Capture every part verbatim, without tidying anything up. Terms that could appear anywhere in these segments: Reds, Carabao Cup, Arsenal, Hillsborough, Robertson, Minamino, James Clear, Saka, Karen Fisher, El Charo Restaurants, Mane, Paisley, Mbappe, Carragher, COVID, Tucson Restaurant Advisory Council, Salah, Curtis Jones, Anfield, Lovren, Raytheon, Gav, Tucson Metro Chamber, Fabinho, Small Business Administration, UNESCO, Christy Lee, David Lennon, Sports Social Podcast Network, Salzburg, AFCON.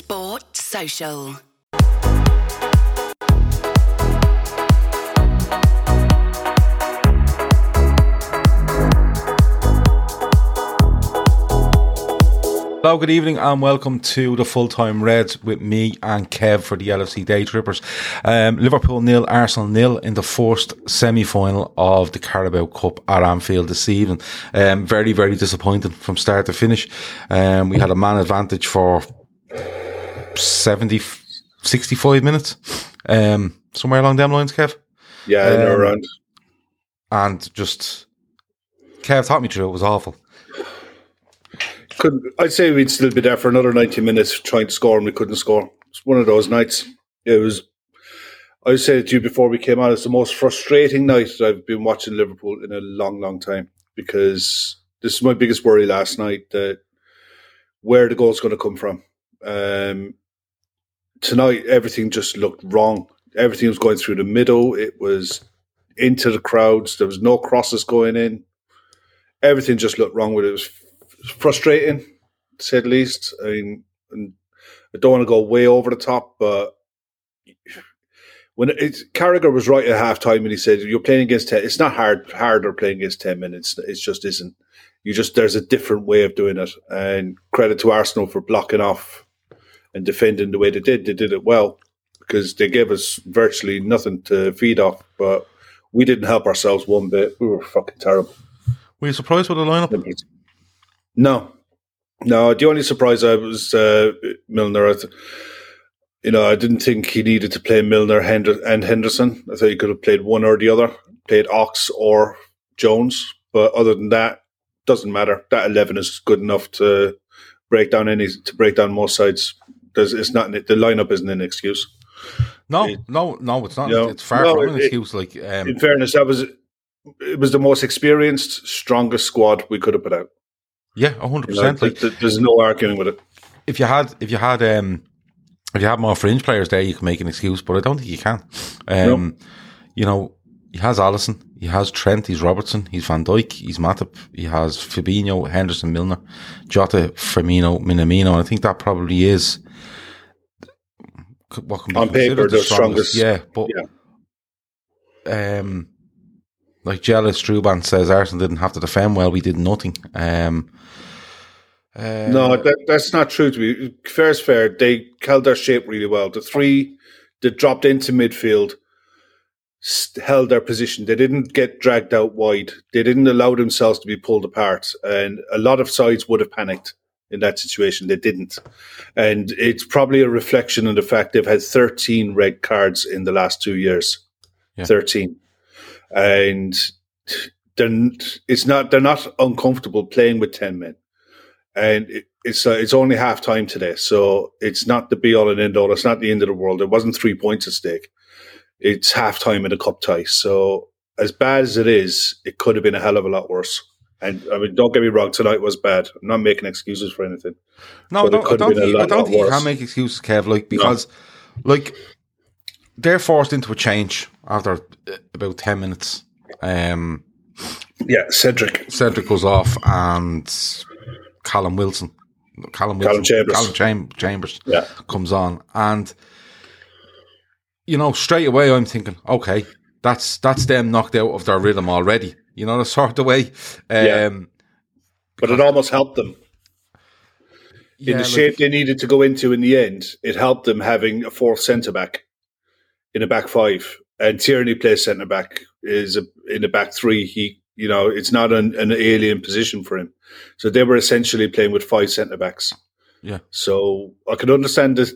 Sport Social. Hello, good evening and welcome to the Full-Time Reds with me and Kev for the L F C Day Trippers. Um, Liverpool nil, Arsenal nil in the first semi-final of the Carabao Cup at Anfield this evening. Um, very, very disappointing from start to finish. Um, we had a man advantage for seventy, sixty-five minutes, um, somewhere along them lines, Kev. Yeah, um, no around. And just, Kev taught me through it, was awful. Couldn't, I'd say we'd still be there for another ninety minutes trying to score and we couldn't score. It's one of those nights. It was, I said to you before we came on, it's the most frustrating night that I've been watching Liverpool in a long, long time, because this is my biggest worry last night, that where the goal's going to come from. Um, tonight, everything just looked wrong. Everything was going through the middle. It was into the crowds. There was no crosses going in. Everything just looked wrong with it. It was f- frustrating, to say the least. I mean, and I don't want to go way over the top, but when it, Carragher was right at half-time and he said, you're playing against ten. It's not hard harder playing against ten minutes. It just isn't. You just There's a different way of doing it. And credit to Arsenal for blocking off and defending the way they did. They did it well, because they gave us virtually nothing to feed off, but we didn't help ourselves one bit. We were fucking terrible. Were you surprised with the lineup? No. No, the only surprise I was uh, Milner. I th- you know, I didn't think he needed to play Milner Hender- and Henderson. I thought he could have played one or the other, played Ox or Jones. But other than that, doesn't matter. That eleven is good enough to break down any to break down most sides. There's, it's not the lineup isn't an excuse. No, it, no, no, it's not. You know, it's far no, from it, an excuse. Like um, in fairness, that was it was the most experienced, strongest squad we could have put out. Yeah, a hundred percent. Like there's no arguing with it. If you had, if you had, um, if you had more fringe players there, you can make an excuse. But I don't think you can. Um, no. You know, he has Alisson. He has Trent, he's Robertson, he's Van Dijk, he's Matip, he has Fabinho, Henderson, Milner, Jota, Firmino, Minamino, and I think that probably is what can be on paper the strongest. strongest. Yeah, but yeah. Um, like Jealous Struban says, Arsenal didn't have to defend well. We did nothing. Um, uh, no, that, that's not true. To me, fair is fair. They held their shape really well. The three that dropped into midfield held their position. They didn't get dragged out wide. They didn't allow themselves to be pulled apart. And a lot of sides would have panicked in that situation. They didn't. And it's probably a reflection on the fact they've had thirteen red cards in the last two years. Yeah. thirteen. And they're, it's not, they're not uncomfortable playing with ten men. And it, it's uh, it's only half-time today. So it's not the be-all and end-all. It's not the end of the world. There wasn't three points at stake. It's half-time in a cup tie. So as bad as it is, it could have been a hell of a lot worse. And I mean, don't get me wrong, tonight was bad. I'm not making excuses for anything. No, no I don't think, I don't think you can make excuses, Kev, like, because no. like they're forced into a change after about ten minutes. Um, yeah, Cedric. Cedric goes off and Callum Wilson. Callum Wilson. Callum Chambers. Callum Cham- Chambers yeah. comes on. And you know, straight away I'm thinking, okay, that's that's them knocked out of their rhythm already. You know, the sort of way. Um, yeah. But it almost helped them. yeah, in the like, shape they needed to go into in the end, it helped them having a fourth centre-back in a back five. And Tierney plays centre-back is a, in the back three. He, you know, it's not an, an alien position for him. So they were essentially playing with five centre-backs. Yeah. So I could understand the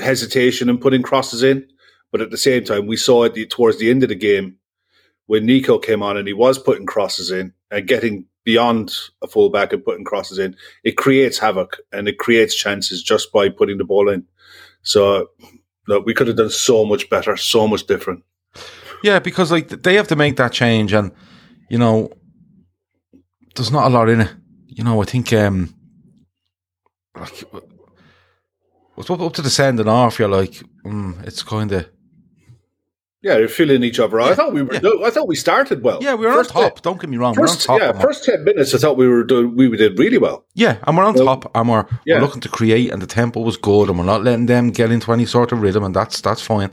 hesitation in putting crosses in, but at the same time, we saw it towards the end of the game when Nico came on and he was putting crosses in and getting beyond a fullback and putting crosses in. It creates havoc and it creates chances just by putting the ball in. So look, we could have done so much better, so much different. Yeah, because like they have to make that change, and you know, there's not a lot in it. You know, I think um, like up to the sending off, you're like, mm, it's kind of yeah, they're feeling each other. Yeah, I thought we were. Yeah. I thought we started well. Yeah, we were first on top. Ten, don't get me wrong. First, we're on top, yeah, and first ten minutes, I thought we were doing, we did really well. Yeah, and we're on well, top, and we're, yeah. we're looking to create, and the tempo was good, and we're not letting them get into any sort of rhythm, and that's that's fine.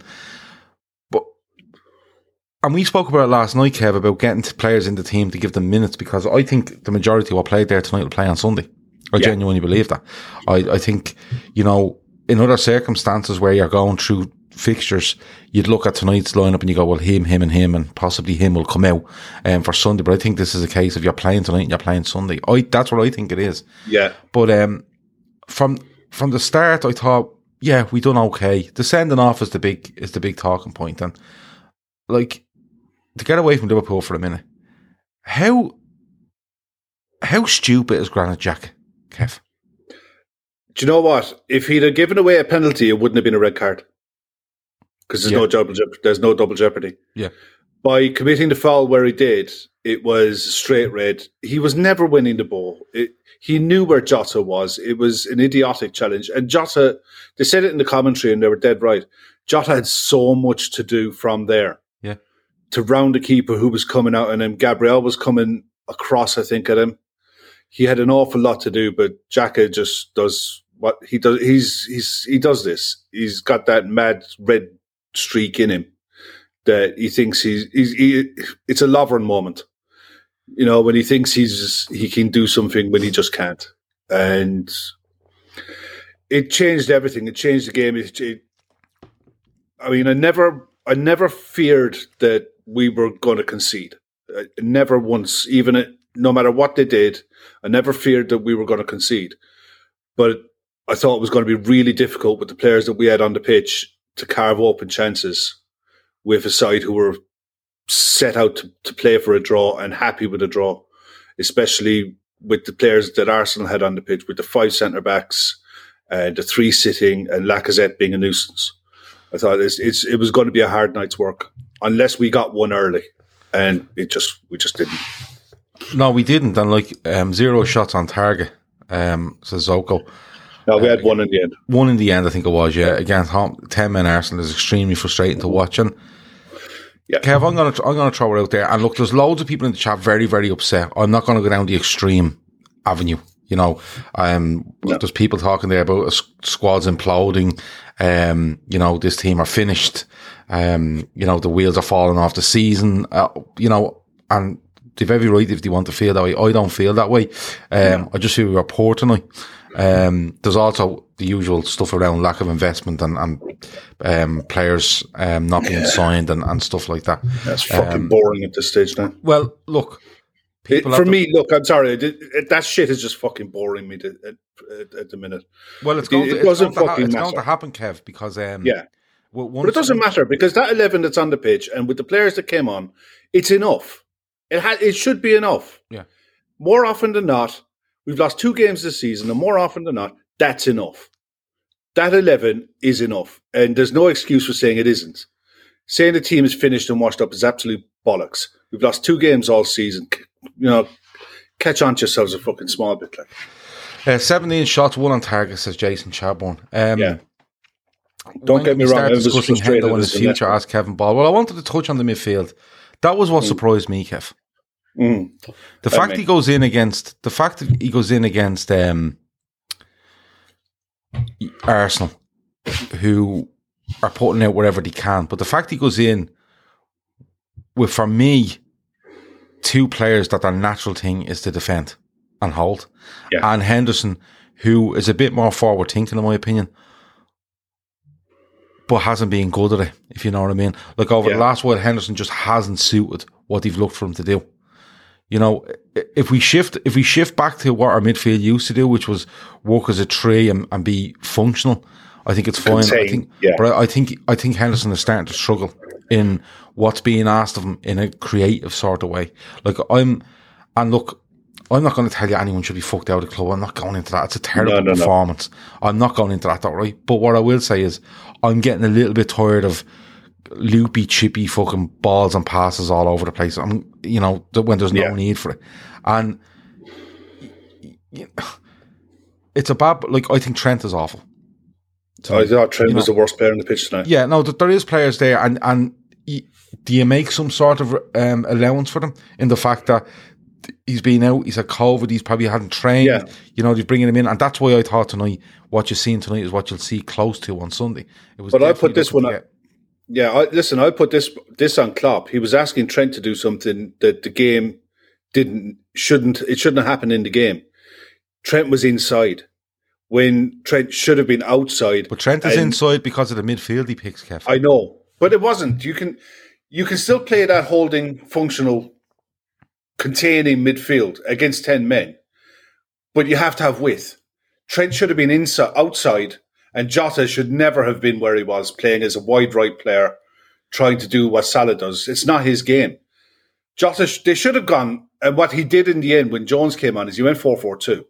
And we spoke about it last night, Kev, about getting players in the team to give them minutes, because I think the majority of what played there tonight will play on Sunday. I yeah. genuinely believe that. I, I think, you know, in other circumstances where you're going through fixtures, you'd look at tonight's lineup and you go, well, him, him and him, and possibly him will come out um, for Sunday. But I think this is a case of you're playing tonight and you're playing Sunday. I, that's what I think it is. Yeah. But um, from from the start, I thought, yeah, we done okay. The sending off is the big is the big talking point. And like, to get away from Liverpool for a minute, how how stupid is Granit Xhaka, Kev? Do you know what? If he'd have given away a penalty, it wouldn't have been a red card, because there's yeah. no double jeopardy. There's no double jeopardy. Yeah. By committing the foul where he did, it was straight red. He was never winning the ball. It, he knew where Jota was. It was an idiotic challenge. And Jota, they said it in the commentary, and they were dead right. Jota had so much to do from there. Yeah. To round the keeper who was coming out at him. Gabriel was coming across, I think, at him. He had an awful lot to do, but Xhaka just does what he does. He's he's he does this. He's got that mad red streak in him that he thinks he's, he's he. It's a Lovren moment, you know, when he thinks he's he can do something when he just can't, and it changed everything. It changed the game. It, it, I mean, I never. I never feared that we were going to concede. I never once, even at, no matter what they did, I never feared that we were going to concede. But I thought it was going to be really difficult with the players that we had on the pitch to carve open chances with a side who were set out to, to play for a draw and happy with a draw, especially with the players that Arsenal had on the pitch, with the five centre-backs, uh, the three sitting, and Lacazette being a nuisance. I thought it's, it's, it was going to be a hard night's work unless we got one early, and it just we just didn't. No, we didn't, and like um, zero shots on target. Um, Sissoko. No, we had uh, one in the end. One in the end, I think it was. Yeah, again, ten men Arsenal is extremely frustrating to watch. And yeah. Kev, I'm gonna I'm gonna throw it out there. And look, there's loads of people in the chat very very upset. I'm not gonna go down the extreme avenue. You know, um, yeah. there's people talking there about squads imploding. Um, you know, this team are finished. Um, you know, the wheels are falling off the season. Uh, you know, and they've every right if they want to feel that way. I don't feel that way. Um, yeah. I just feel we were poor tonight. Um, there's also the usual stuff around lack of investment and, and um, players um, not being yeah. signed and, and stuff like that. That's fucking um, boring at this stage now. Well, look. It, for me, to, look, I'm sorry. It, it, that shit is just fucking boring me to, at, at, at the minute. Well, it's going, it, to, it's doesn't going to, fucking ha- it's going to happen, Kev, because um, yeah, well, but it doesn't we, matter because that eleven that's on the pitch and with the players that came on, it's enough. It ha- it should be enough. Yeah. More often than not, we've lost two games this season, and more often than not, that's enough. That eleven is enough, and there's no excuse for saying it isn't. Saying the team is finished and washed up is absolute bollocks. We've lost two games all season. You know, catch on to yourselves a fucking small bit. Like uh, seventeen shots, one on target, says Jason Chadbourne. Um, yeah. Don't get me wrong. I was discussing Hendo in his future, asked Kevin Ball. Well, I wanted to touch on the midfield. That was what mm. surprised me, Kev. Mm. The fact I mean. he goes in against the fact that he goes in against um, Arsenal, who are putting out wherever they can. But the fact he goes in with, for me, two players that their natural thing is to defend and hold. Yeah. And Henderson, who is a bit more forward thinking, in my opinion, but hasn't been good at it, if you know what I mean. Like over yeah. the last while, Henderson just hasn't suited what they've looked for him to do. You know, if we shift, if we shift back to what our midfield used to do, which was work as a tree and, and be functional, I think it's fine. Contain, I think, yeah. But I, I think I think Henderson is starting to struggle in what's being asked of him in a creative sort of way. Like I'm, and look, I'm not going to tell you anyone should be fucked out of the club. I'm not going into that. It's a terrible no, no, performance. No. I'm not going into that, all right? But what I will say is, I'm getting a little bit tired of loopy, chippy fucking balls and passes all over the place. I'm, you know, when there's no yeah. need for it. And you know, it's a bad, like, I think Trent is awful. So, I thought Trent you know, was the worst player on the pitch tonight. Yeah, no, there is players there, and, and do you make some sort of um, allowance for them in the fact that he's been out, he's had COVID, he's probably hadn't trained, yeah. you know, they're bringing him in, and that's why I thought tonight, what you're seeing tonight is what you'll see close to on Sunday. It was but I put this one up. Yeah, I, listen, I put this this on Klopp. He was asking Trent to do something that the game didn't, shouldn't, it shouldn't have happened in the game. Trent was inside when Trent should have been outside. But Trent is inside because of the midfield he picks, Kev. I know, but it wasn't. You can you can still play that holding, functional, containing midfield against ten men, but you have to have width. Trent should have been inside, outside. And Jota should never have been where he was, playing as a wide right player, trying to do what Salah does. It's not his game. Jota, they should have gone, and what he did in the end when Jones came on is he went four four two,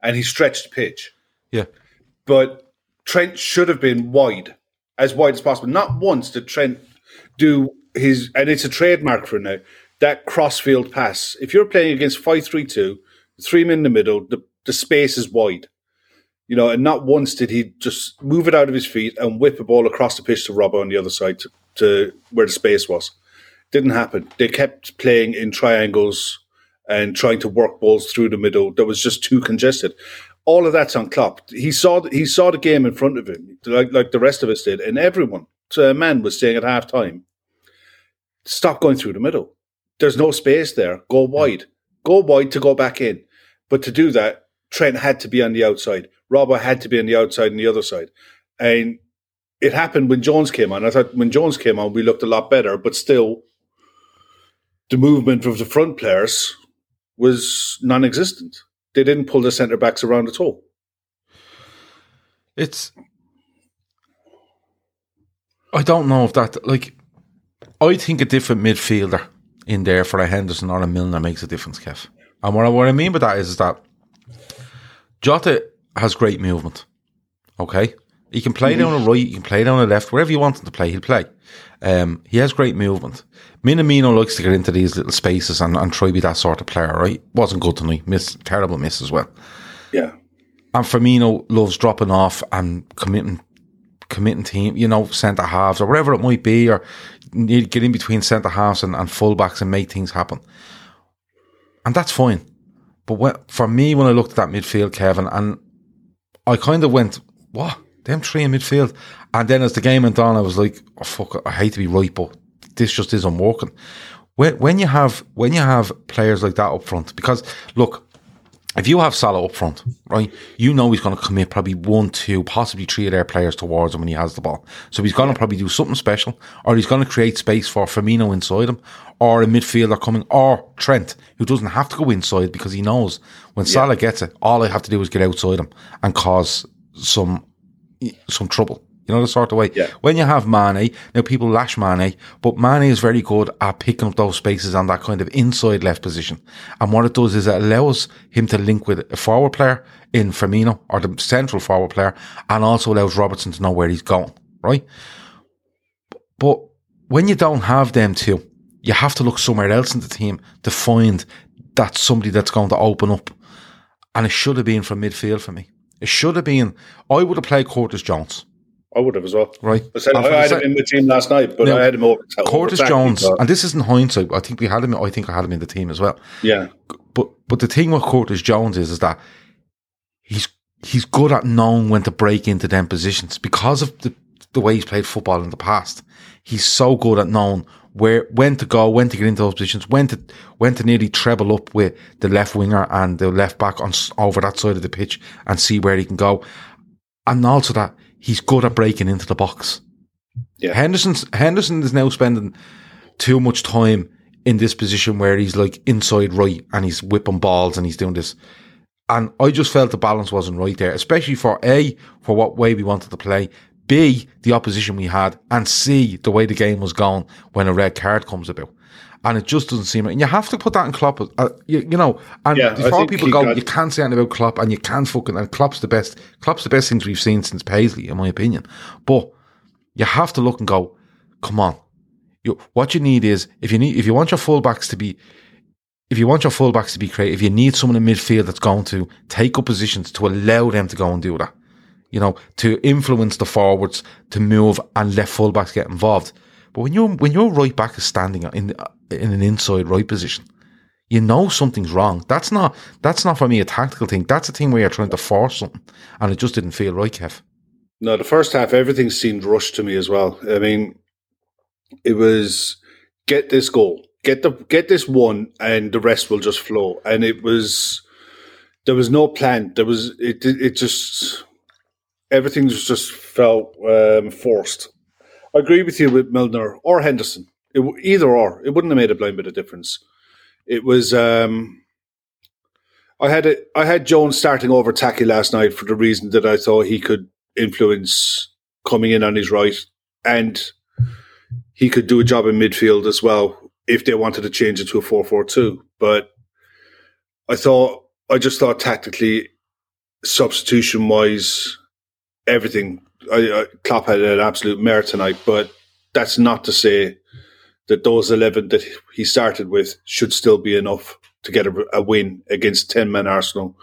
and he stretched the pitch. Yeah. But Trent should have been wide, as wide as possible. Not once did Trent do his, and it's a trademark for now, that crossfield pass. If you're playing against five three two, three men in the middle, the, the space is wide. You know, and not once did he just move it out of his feet and whip a ball across the pitch to Robbo on the other side to, to where the space was. Didn't happen. They kept playing in triangles and trying to work balls through the middle. That was just too congested. All of that's on Klopp. He saw he saw the game in front of him, like, like the rest of us did, and everyone, so a man, was saying at halftime, "Stop going through the middle. There's no space there. Go wide. Go wide to go back in." But to do that, Trent had to be on the outside. Robbo had to be on the outside and the other side. And it happened when Jones came on. I thought when Jones came on, we looked a lot better, but still the movement of the front players was non-existent. They didn't pull the centre-backs around at all. It's... I don't know if that... Like, I think a different midfielder in there for a Henderson or a Milner makes a difference, Kev. And what I, what I mean by that is, is that Jota has great movement, okay? He can play mm-hmm. down the right, he can play down the left, wherever you want him to play, he'll play. Um, he has great movement. Minamino likes to get into these little spaces and, and try to be that sort of player, right? Wasn't good tonight, miss, terrible miss as well. Yeah. And Firmino loves dropping off and committing committing team, you know, centre-halves or whatever it might be, or get in between centre-halves and, and full-backs and make things happen. And that's fine. But when, for me, when I looked at that midfield, Kevin, and I kind of went, what? Them three in midfield? And then as the game went on, I was like, oh, fuck, I hate to be right, but this just isn't working. When, when you have when you have players like that up front, because, look, if you have Salah up front, right, you know he's going to commit probably one, two, possibly three of their players towards him when he has the ball. So he's going to probably do something special, or he's going to create space for Firmino inside him, or a midfielder coming, or Trent, who doesn't have to go inside because he knows when yeah. Salah gets it, all I have to do is get outside him and cause some some trouble. You know, the sort of way. Yeah. When you have Mane, now people lash Mane, but Mane is very good at picking up those spaces on that kind of inside left position. And what it does is it allows him to link with a forward player in Firmino, or the central forward player, and also allows Robertson to know where he's going, right? But when you don't have them two, you have to look somewhere else in the team to find that somebody that's going to open up. And it should have been from midfield for me. It should have been, I would have played Curtis Jones. I would have as well. Right. I, said, I had him in the team last night, but now, I had him over. Curtis Jones, and this isn't hindsight. I think we had him. I think I had him in the team as well. Yeah. But but the thing with Curtis Jones is is that he's he's good at knowing when to break into them positions because of the the way he's played football in the past. He's so good at knowing where when to go, when to get into those positions, when to when to nearly treble up with the left winger and the left back on over that side of the pitch and see where he can go. And also that he's good at breaking into the box. Yeah. Henderson's Henderson is now spending too much time in this position where he's like inside right and he's whipping balls and he's doing this. And I just felt the balance wasn't right there, especially for A, for what way we wanted to play, B, the opposition we had, and C, the way the game was going when a red card comes about. And it just doesn't seem... And you have to put that in Klopp, uh, you, you know, and yeah, before people go, got... you can't say anything about Klopp, and you can't fucking... And Klopp's the best, Klopp's the best things we've seen since Paisley, in my opinion. But you have to look and go, come on. You, what you need is, if you need, if you want your fullbacks to be... If you want your fullbacks to be creative, you need someone in midfield that's going to take up positions to allow them to go and do that. You know, to influence the forwards to move and let fullbacks get involved. But when your when your right back is standing in in an inside right position, you know something's wrong. That's not that's not for me a tactical thing. That's a thing where you're trying to force something, and it just didn't feel right, Kev. No, the first half everything seemed rushed to me as well. I mean, it was get this goal. Get the get this one, and the rest will just flow. And it was there was no plan. There was it. It, it just everything just, just felt um, forced. I agree with you with Milner or Henderson. It, either or, it wouldn't have made a blind bit of difference. It was. Um, I had a, I had Jones starting over Taki last night for the reason that I thought he could influence coming in on his right, and he could do a job in midfield as well. If they wanted to change it to a four four two, but I thought I just thought tactically, substitution wise, everything. I, I, Klopp had an absolute mare tonight, but that's not to say that those eleven that he started with should still be enough to get a, a win against ten-man Arsenal.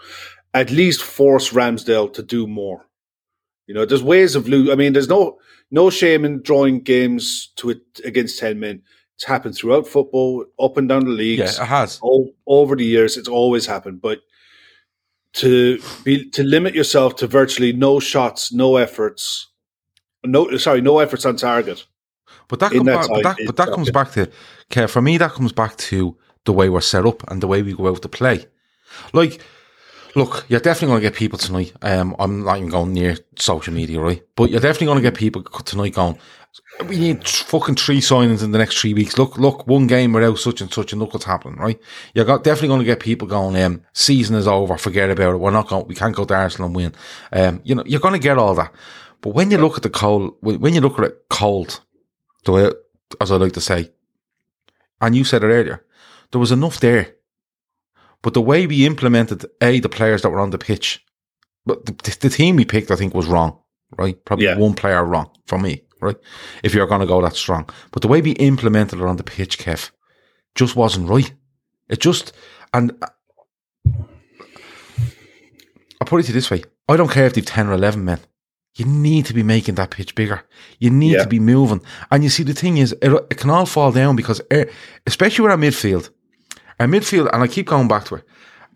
At least force Ramsdale to do more. You know, there's ways of losing. I mean, there's no no shame in drawing games to it against ten men. It's happened throughout football, up and down the leagues. Yeah, it has. All, over the years, it's always happened. But to be to limit yourself to virtually no shots, no efforts, no sorry, no efforts on target. But that, come that, back, but that, but that comes back to, okay, for me, that comes back to the way we're set up and the way we go out to play. Like, look, you're definitely going to get people tonight. Um, I'm not even going near social media, right? But you're definitely going to get people tonight going, we need fucking three signings in the next three weeks. Look, look, one game without such and such, and look what's happening, right? You're got, definitely going to get people going, um, season is over, forget about it. We're not going, we can't go to Arsenal and win. Um, you know, you're going to get all that. But when you look at the cold, when you look at it cold, the way, as I like to say, and you said it earlier, there was enough there. But the way we implemented, A, the players that were on the pitch, but the, the team we picked, I think, was wrong, right? Probably yeah. one player wrong for me, right? If you're going to go that strong. But the way we implemented it on the pitch, Kev, just wasn't right. It just, and I'll put it to you this way. I don't care if they've ten or eleven men. You need to be making that pitch bigger. You need yeah. to be moving. And you see, the thing is, it, it can all fall down because, especially with our midfield, Our midfield, and I keep going back to it,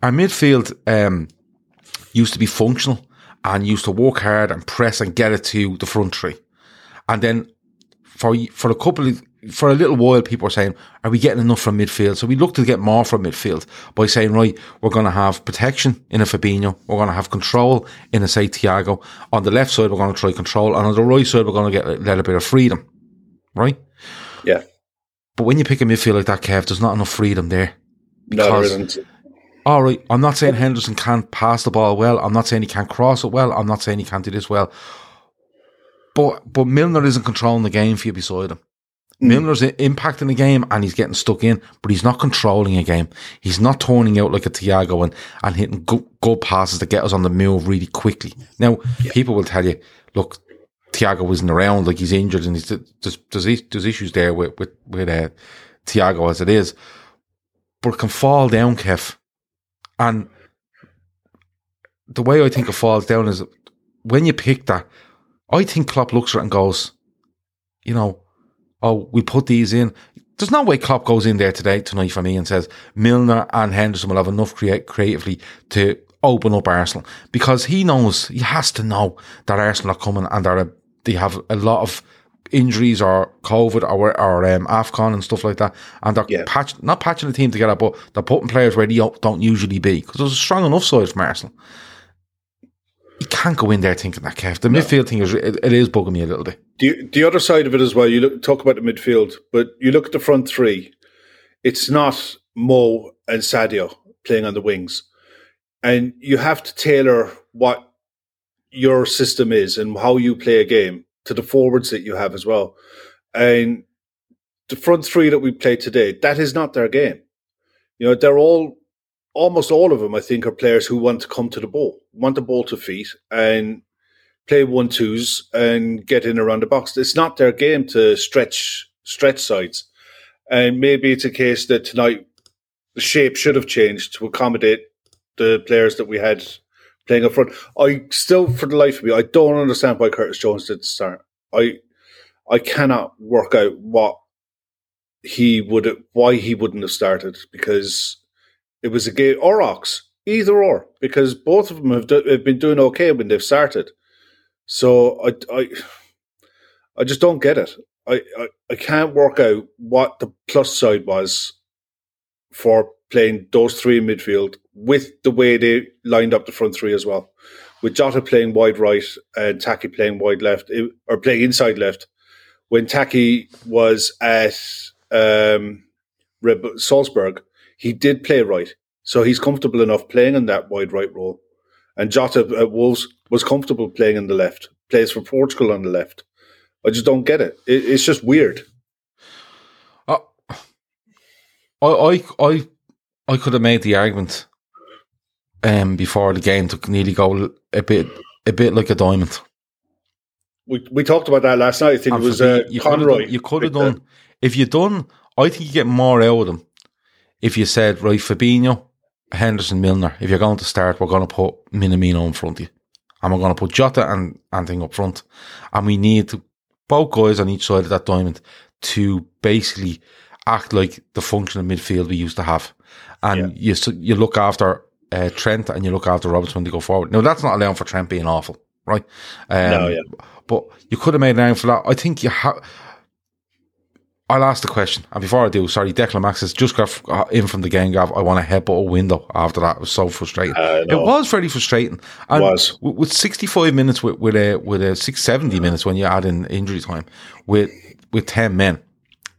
our midfield um, used to be functional and used to work hard and press and get it to the front three. And then for for a couple of, for a little while, people were saying, are we getting enough from midfield? So we looked to get more from midfield by saying, right, we're going to have protection in a Fabinho. We're going to have control in a, say, Thiago. On the left side, we're going to try control. And on the right side, we're going to get a little bit of freedom, right? Yeah. But when you pick a midfield like that, Kev, there's not enough freedom there. Because, no, all right, I'm not saying Henderson can't pass the ball well. I'm not saying he can't cross it well. I'm not saying he can't do this well. But but Milner isn't controlling the game for you beside him. Mm. Milner's impacting the game and he's getting stuck in, but he's not controlling a game. He's not turning out like a Thiago and, and hitting good, good passes to get us on the move really quickly. Now, yeah. people will tell you, look, Thiago isn't around, like he's injured and he's, there's, there's, there's issues there with, with, with uh, Thiago as it is. But it can fall down, Kev. And the way I think it falls down is when you pick that, I think Klopp looks at it and goes, you know, oh, we put these in. There's no way Klopp goes in there today, tonight for me and says Milner and Henderson will have enough create creatively to open up Arsenal. Because he knows, he has to know that Arsenal are coming and they're a, they have a lot of injuries or COVID or, or um, AFCON and stuff like that. And they're yeah. patch, not patching the team together, but they're putting players where they don't usually be. Because there's a strong enough side from Arsenal. You can't go in there thinking that, Kev. The no. midfield thing, is it, it is bugging me a little bit. The, the other side of it as well, you look, talk about the midfield, but you look at the front three, it's not Mo and Sadio playing on the wings. And you have to tailor what your system is and how you play a game to the forwards that you have as well. And the front three that we play today, that is not their game. You know, they're all, almost all of them, I think, are players who want to come to the ball, want the ball to feet and play one-twos and get in around the box. It's not their game to stretch stretch sides. And maybe it's a case that tonight the shape should have changed to accommodate the players that we had playing up front. I still, for the life of me, I don't understand why Curtis Jones didn't start. I, I cannot work out what he would, why he wouldn't have started, because it was a game, or Ox, either or, because both of them have, do, have been doing okay when they've started. So I, I, I just don't get it. I, I, I can't work out what the plus side was for playing those three in midfield with the way they lined up the front three as well, with Jota playing wide right and Taki playing wide left, or playing inside left, when Taki was at um, Salzburg, he did play right. So he's comfortable enough playing in that wide right role. And Jota at Wolves was comfortable playing in the left, plays for Portugal on the left. I just don't get it. it it's just weird. Uh, I, I, I, I could have made the argument um, before the game to nearly go a bit, a bit like a diamond. We we talked about that last night. I think and it was uh, you Conroy. Could have done, you could have done, if you done, I think you get more out of them if you said, right, Fabinho, Henderson, Milner, if you're going to start, we're going to put Minamino in front of you. And we're going to put Jota and, and thing up front. And we need to, both guys on each side of that diamond to basically act like the functional midfield we used to have. And yeah. you you look after uh, Trent and you look after Robertson when they go forward. Now, that's not allowing for Trent being awful, right? Um, no, yeah. But you could have made an argument for that. I think you have... I'll ask the question. And before I do, sorry, Declan Max has just got in from the game, Gav. I want to headbutt a window after that. It was so frustrating. Uh, no. It was very frustrating. And it was. With sixty-five minutes, with with a, with a six seventy minutes when you add in injury time, with with ten men,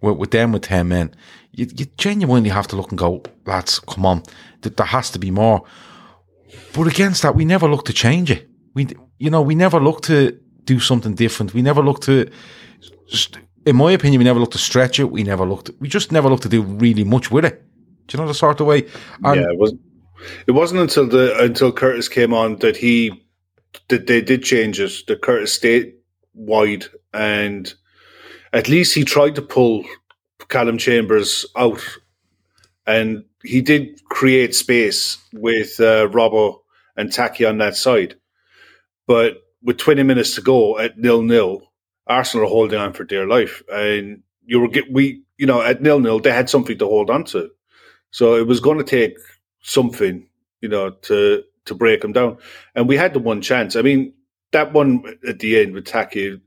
with, with them with ten men, you, you genuinely have to look and go, lads, come on. There has to be more. But against that, we never look to change it. We, you know, we never look to do something different. We never look to... St- In my opinion, we never looked to stretch it. We never looked. We just never looked to do really much with it. Do you know the sort of way? And yeah, it wasn't. It wasn't until the until Curtis came on that he that they did change it. That Curtis stayed wide, and at least he tried to pull Callum Chambers out, and he did create space with uh, Robbo and Taki on that side. But with twenty minutes to go at nil-nil. Arsenal are holding on for dear life, and you were get, we you know at nil nil they had something to hold on to, so it was going to take something you know to to break them down, and we had the one chance. I mean that one at the end with Taki,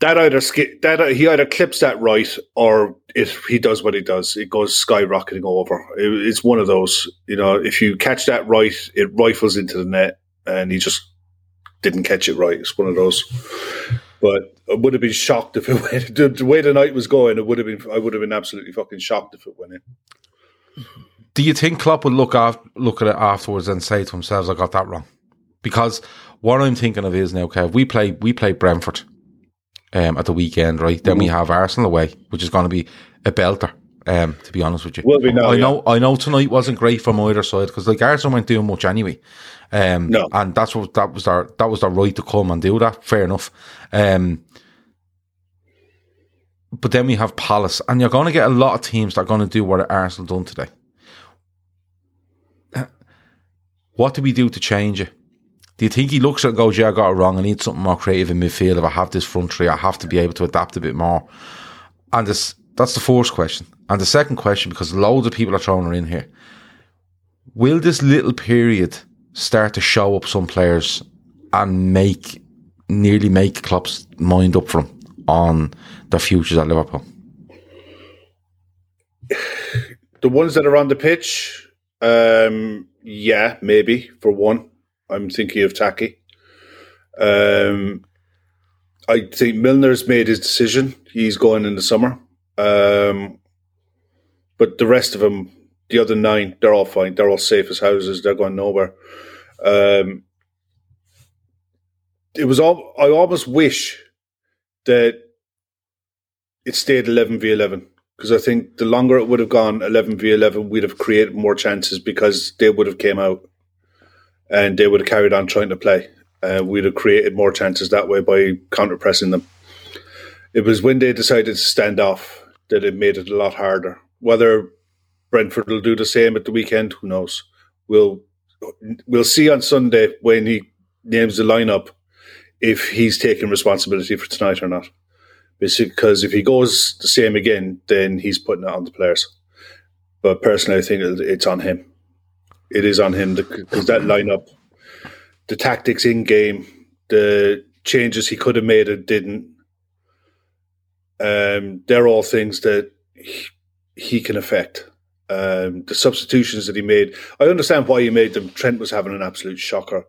that either that he either clips that right or if he does what he does, it goes skyrocketing over. It, it's one of those you know if you catch that right, it rifles into the net, and he just didn't catch it right. It's one of those. But I would have been shocked if it went. The, the way the night was going, it would have been. I would have been absolutely fucking shocked if it went in. Do you think Klopp would look after, look at it afterwards and say to himself, "I got that wrong"? Because what I'm thinking of is now, Kev, we play we play Brentford um, at the weekend, right? Then mm-hmm. we have Arsenal away, which is going to be a belter. Um, to be honest with you, will be now, I yeah. know I know tonight wasn't great from either side because like Arsenal weren't doing much anyway, um, no. and that's what that was their that was their right to come and do that. Fair enough, um, but then we have Palace, and you're going to get a lot of teams that are going to do what Arsenal done today. What do we do to change it? Do you think he looks at it and goes, "Yeah, I got it wrong. I need something more creative in midfield. If I have this front three, I have to be able to adapt a bit more." And this. That's the first question. And the second question, because loads of people are throwing her in here, will this little period start to show up some players and make nearly make Klopp's mind up for them? on their futures at Liverpool? The ones that are on the pitch, um, yeah, maybe, for one. I'm thinking of Taki. Um, I think Milner's made his decision. He's going in the summer. Um, but the rest of them, the other nine, they're all fine. They're all safe as houses. They're going nowhere. Um, it was all, I almost wish that it stayed eleven v eleven. Because I think the longer it would have gone eleven v eleven, we'd have created more chances because they would have came out and they would have carried on trying to play. Uh, we'd have created more chances that way by counter-pressing them. It was when they decided to stand off that it made it a lot harder. Whether Brentford will do the same at the weekend, who knows? We'll, we'll see on Sunday when he names the lineup if he's taking responsibility for tonight or not. Because if he goes the same again, then he's putting it on the players. But personally, I think it's on him. It is on him because that lineup, the tactics in game, the changes he could have made and didn't, um, they're all things that he, he can affect. Um, the substitutions that he made, I understand why he made them. Trent was having an absolute shocker,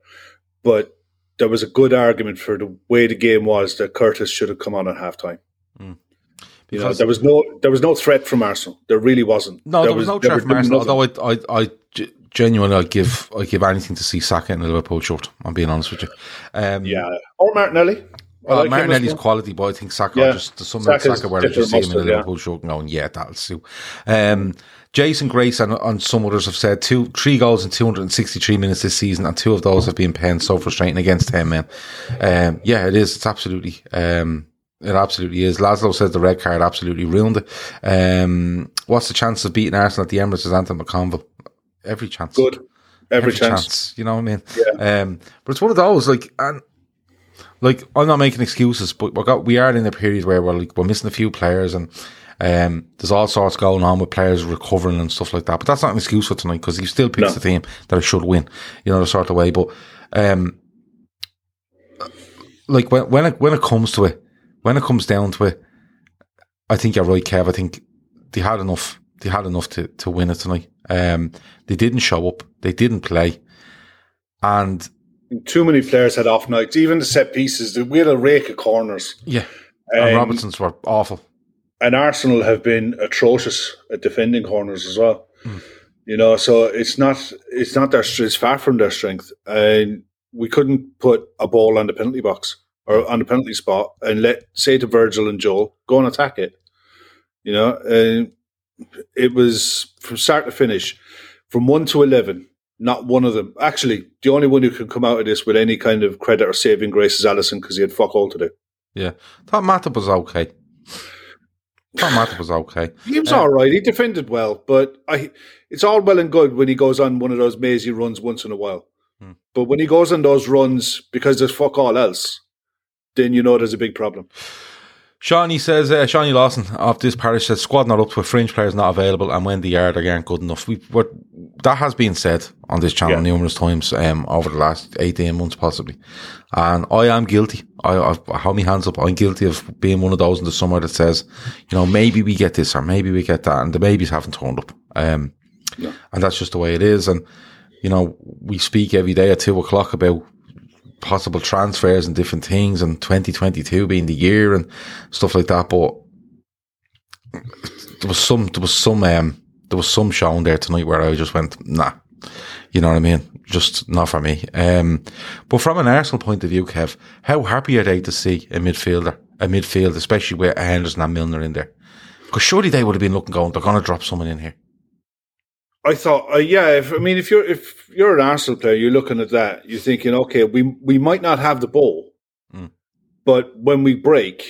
but there was a good argument for the way the game was that Curtis should have come on at halftime. Mm. You know, there was no, there was no threat from Arsenal. There really wasn't. No, there, there was, was no threat from Arsenal. Nothing. Although I, I, I genuinely, I give, I give anything to see Saka in the Liverpool shirt. I'm being honest with you. Um, yeah, or Martinelli. Well, like Martinelli's quality, but I think Saka yeah. just some Saka's Saka where I just see him in the yeah. Liverpool shirt going, yeah, that'll suit. Um, Jason Grace and, and some others have said two, three goals in two hundred sixty-three minutes this season, and two of those have been penned. So frustrating against ten men. Um, yeah, it is. It's absolutely, um, it absolutely is. Laszlo says the red card absolutely ruined it. Um, what's the chance of beating Arsenal at the Emirates as Anthony McConville? Every chance. Good. Every, Every chance. chance. You know what I mean? Yeah. Um, but it's one of those, like, and, like, I'm not making excuses, but we got we are in a period where we're like we're missing a few players, and um, there's all sorts going on with players recovering and stuff like that. But that's not an excuse for tonight because he still picks no. the team that I should win, you know, the sort of way. But um, like when when it, when it comes to it, when it comes down to it, I think you're right, Kev. I think they had enough. They had enough to to win it tonight. Um, they didn't show up. They didn't play, and. Too many players had off nights. Even the set pieces, we had a rake of corners. Yeah, and, and Robertson's were awful. And Arsenal have been atrocious at defending corners as well. Mm. You know, so it's not it's not their it's far from their strength. And we couldn't put a ball on the penalty box or on the penalty spot and let say to Virgil and Joel go and attack it. You know, and it was from start to finish, from one to eleven. Not one of them. Actually, the only one who can come out of this with any kind of credit or saving grace is Alisson because he had fuck all to do. Yeah. Thought Matip was okay. Thought Matip was okay. He was uh, all right. He defended well, but I, it's all well and good when he goes on one of those mazy runs once in a while. Hmm. But when he goes on those runs because there's fuck all else, then you know there's a big problem. Shawnee says, uh, Shawnee Lawson of this parish says, squad not up to a fringe players not available, and when they are, they aren't good enough. We, we're, that has been said on this channel yeah. numerous times um, over the last eighteen months, possibly. And I am guilty. I, I've, I hold my hands up. I'm guilty of being one of those in the summer that says, you know, maybe we get this or maybe we get that, and the babies haven't turned up. Um, yeah. And that's just the way it is. And, you know, we speak every day at two o'clock about possible transfers and different things, and twenty twenty-two being the year and stuff like that. But there was some, there was some, um, there was some shown there tonight where I just went, nah, you know what I mean? Just not for me. Um, but from an Arsenal point of view, Kev, how happy are they to see a midfielder, a midfield, especially with Henderson and Milner in there? Because surely they would have been looking, going, they're going to drop someone in here. I thought, uh, yeah. If, I mean, if you're if you're an Arsenal player, you're looking at that. You're thinking, okay, we we might not have the ball, mm. but when we break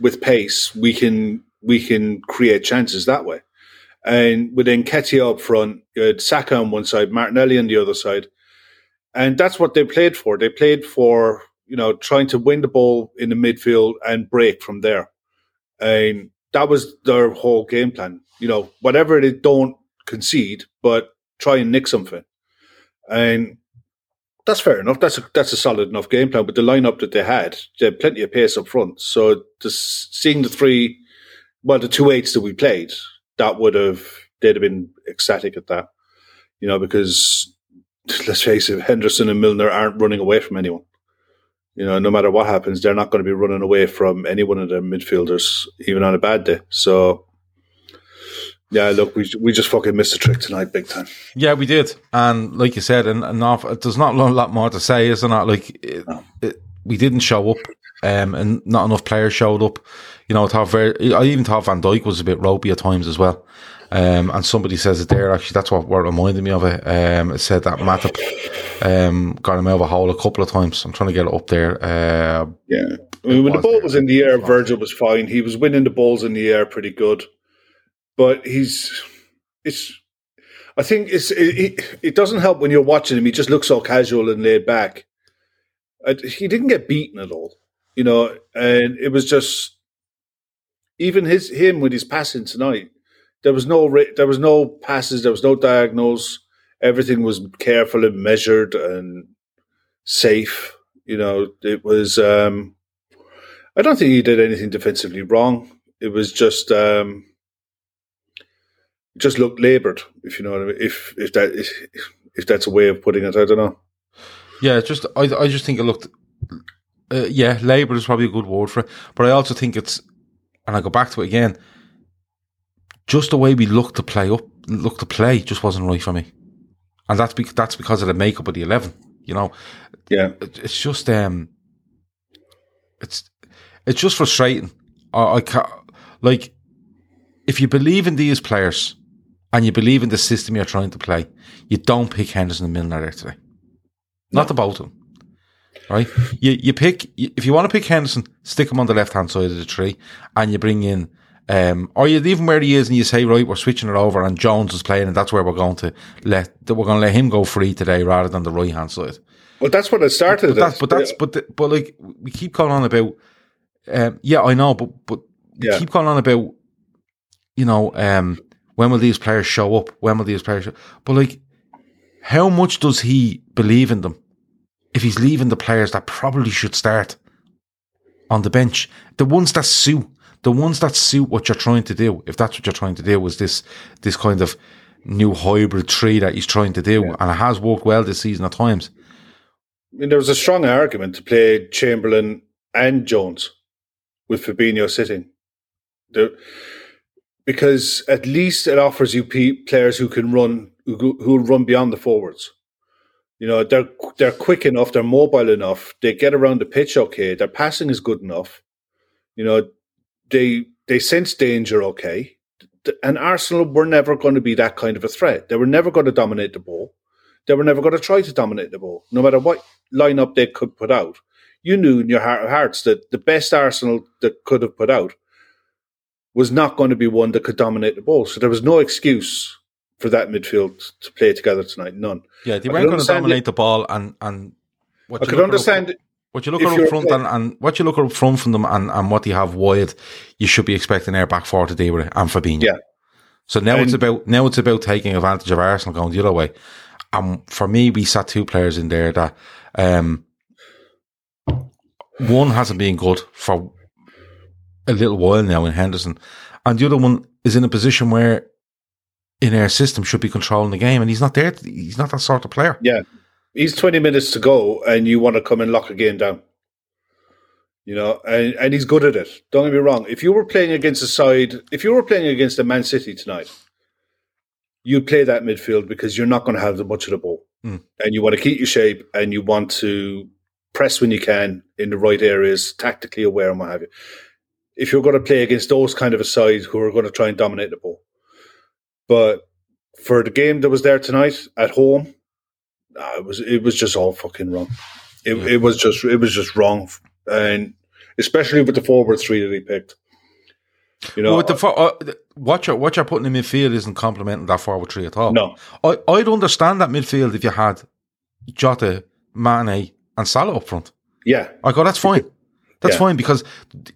with pace, we can we can create chances that way. And with Nketiah up front, you had Saka on one side, Martinelli on the other side, and that's what they played for. They played for you know trying to win the ball in the midfield and break from there, and that was their whole game plan. You know, whatever they don't concede, but try and nick something. And That's fair enough. That's a, that's a solid enough game plan. But the lineup that they had, they had plenty of pace up front. So just seeing the three, well, the two eights that we played, that would have, they'd have been ecstatic at that. You know, because let's face it, Henderson and Milner aren't running away from anyone. You know, no matter what happens, they're not going to be running away from any one of their midfielders, even on a bad day. So, yeah, look, we we just fucking missed a trick tonight, big time. Yeah, we did. And like you said, and, and off, there's not a lot more to say, isn't it? Like, it, no. it, we didn't show up, um, and not enough players showed up. You know, I, thought very, I even thought Van Dijk was a bit ropey at times as well. Um, and somebody says it there, actually, that's what, what reminded me of it. Um, it said that Matip um, got him out of a hole a couple of times. I'm trying to get it up there. Uh, yeah. I mean, when the ball there. was in the air, Virgil was fine. He was winning the balls in the air pretty good. But he's, it's, I think it's, it, it doesn't help when you're watching him. He just looks so casual and laid back. I, he didn't get beaten at all, you know, and it was just, even his him with his passing tonight. There was no there was no passes. There was no diagonals. Everything was careful and measured and safe. You know, it was. Um, I don't think he did anything defensively wrong. It was just um, just looked laboured, if you know what I mean. If if that if, if that's a way of putting it, I don't know. Yeah, just I I just think it looked. Uh, yeah, laboured is probably a good word for it. But I also think it's, and I go back to it again. Just the way we looked to play up, looked to play, just wasn't right for me, and that's be- that's because of the makeup of the eleven. You know, yeah, it, it's just um, it's it's just frustrating. I, I can't, like, if you believe in these players and you believe in the system you're trying to play, you don't pick Henderson and Milner there today. No. Not the both of them, right? you you pick you, if you want to pick Henderson, stick him on the left hand side of the tree, and you bring in. Um, or you leave him where he is and you say, right, we're switching it over and Jones is playing and that's where we're going to let that we're going to let him go free today rather than the right hand side. Well, that's what it started. But, but that's but that's yeah. but the, but like we keep going on about, um, yeah, I know, but but we yeah. keep going on about, you know, um, when will these players show up? When will these players? show up? But like, how much does he believe in them? If he's leaving the players that probably should start on the bench, the ones that suit. The ones that suit what you're trying to do, if that's what you're trying to do, is this this kind of new hybrid tree that he's trying to do, yeah. and it has worked well this season at times. I mean, there was a strong argument to play Chamberlain and Jones with Fabinho sitting, there, because at least it offers you players who can run, who who run beyond the forwards. You know, they're they're quick enough, they're mobile enough, they get around the pitch okay, their passing is good enough, you know. They they sense danger, okay. And Arsenal were never going to be that kind of a threat. They were never going to dominate the ball. They were never going to try to dominate the ball, no matter what lineup they could put out. You knew in your heart of hearts that the best Arsenal that could have put out was not going to be one that could dominate the ball. So there was no excuse for that midfield to play together tonight, none. Yeah, they weren't going to dominate it. the ball. And, and what I could understand... Up- What you look at up front and, and what you look at up front from them and, and what you have wide, you should be expecting their back four to deal with it and Fabinho. Yeah. So now and it's about now it's about taking advantage of Arsenal going the other way. And um, for me, we sat two players in there that um, one hasn't been good for a little while now in Henderson, and the other one is in a position where in our system should be controlling the game, and he's not there. He's not that sort of player. Yeah. He's twenty minutes to go, and you want to come and lock a game down. You know, and, and he's good at it. Don't get me wrong. If you were playing against a side, if you were playing against a Man City tonight, you'd play that midfield because you're not going to have that much of the ball. Mm. And you want to keep your shape, and you want to press when you can in the right areas, tactically aware and what have you. If you're going to play against those kind of a side who are going to try and dominate the ball. But for the game that was there tonight at home, Nah, it was it was just all fucking wrong. It yeah. it was just it was just wrong, and especially with the forward three that he picked. You know, well, with the for, uh, what you're what you're putting in midfield isn't complementing that forward three at all. No, I I'd understand that midfield if you had Jota, Mane, and Salah up front. Yeah, I go that's fine, that's yeah. fine because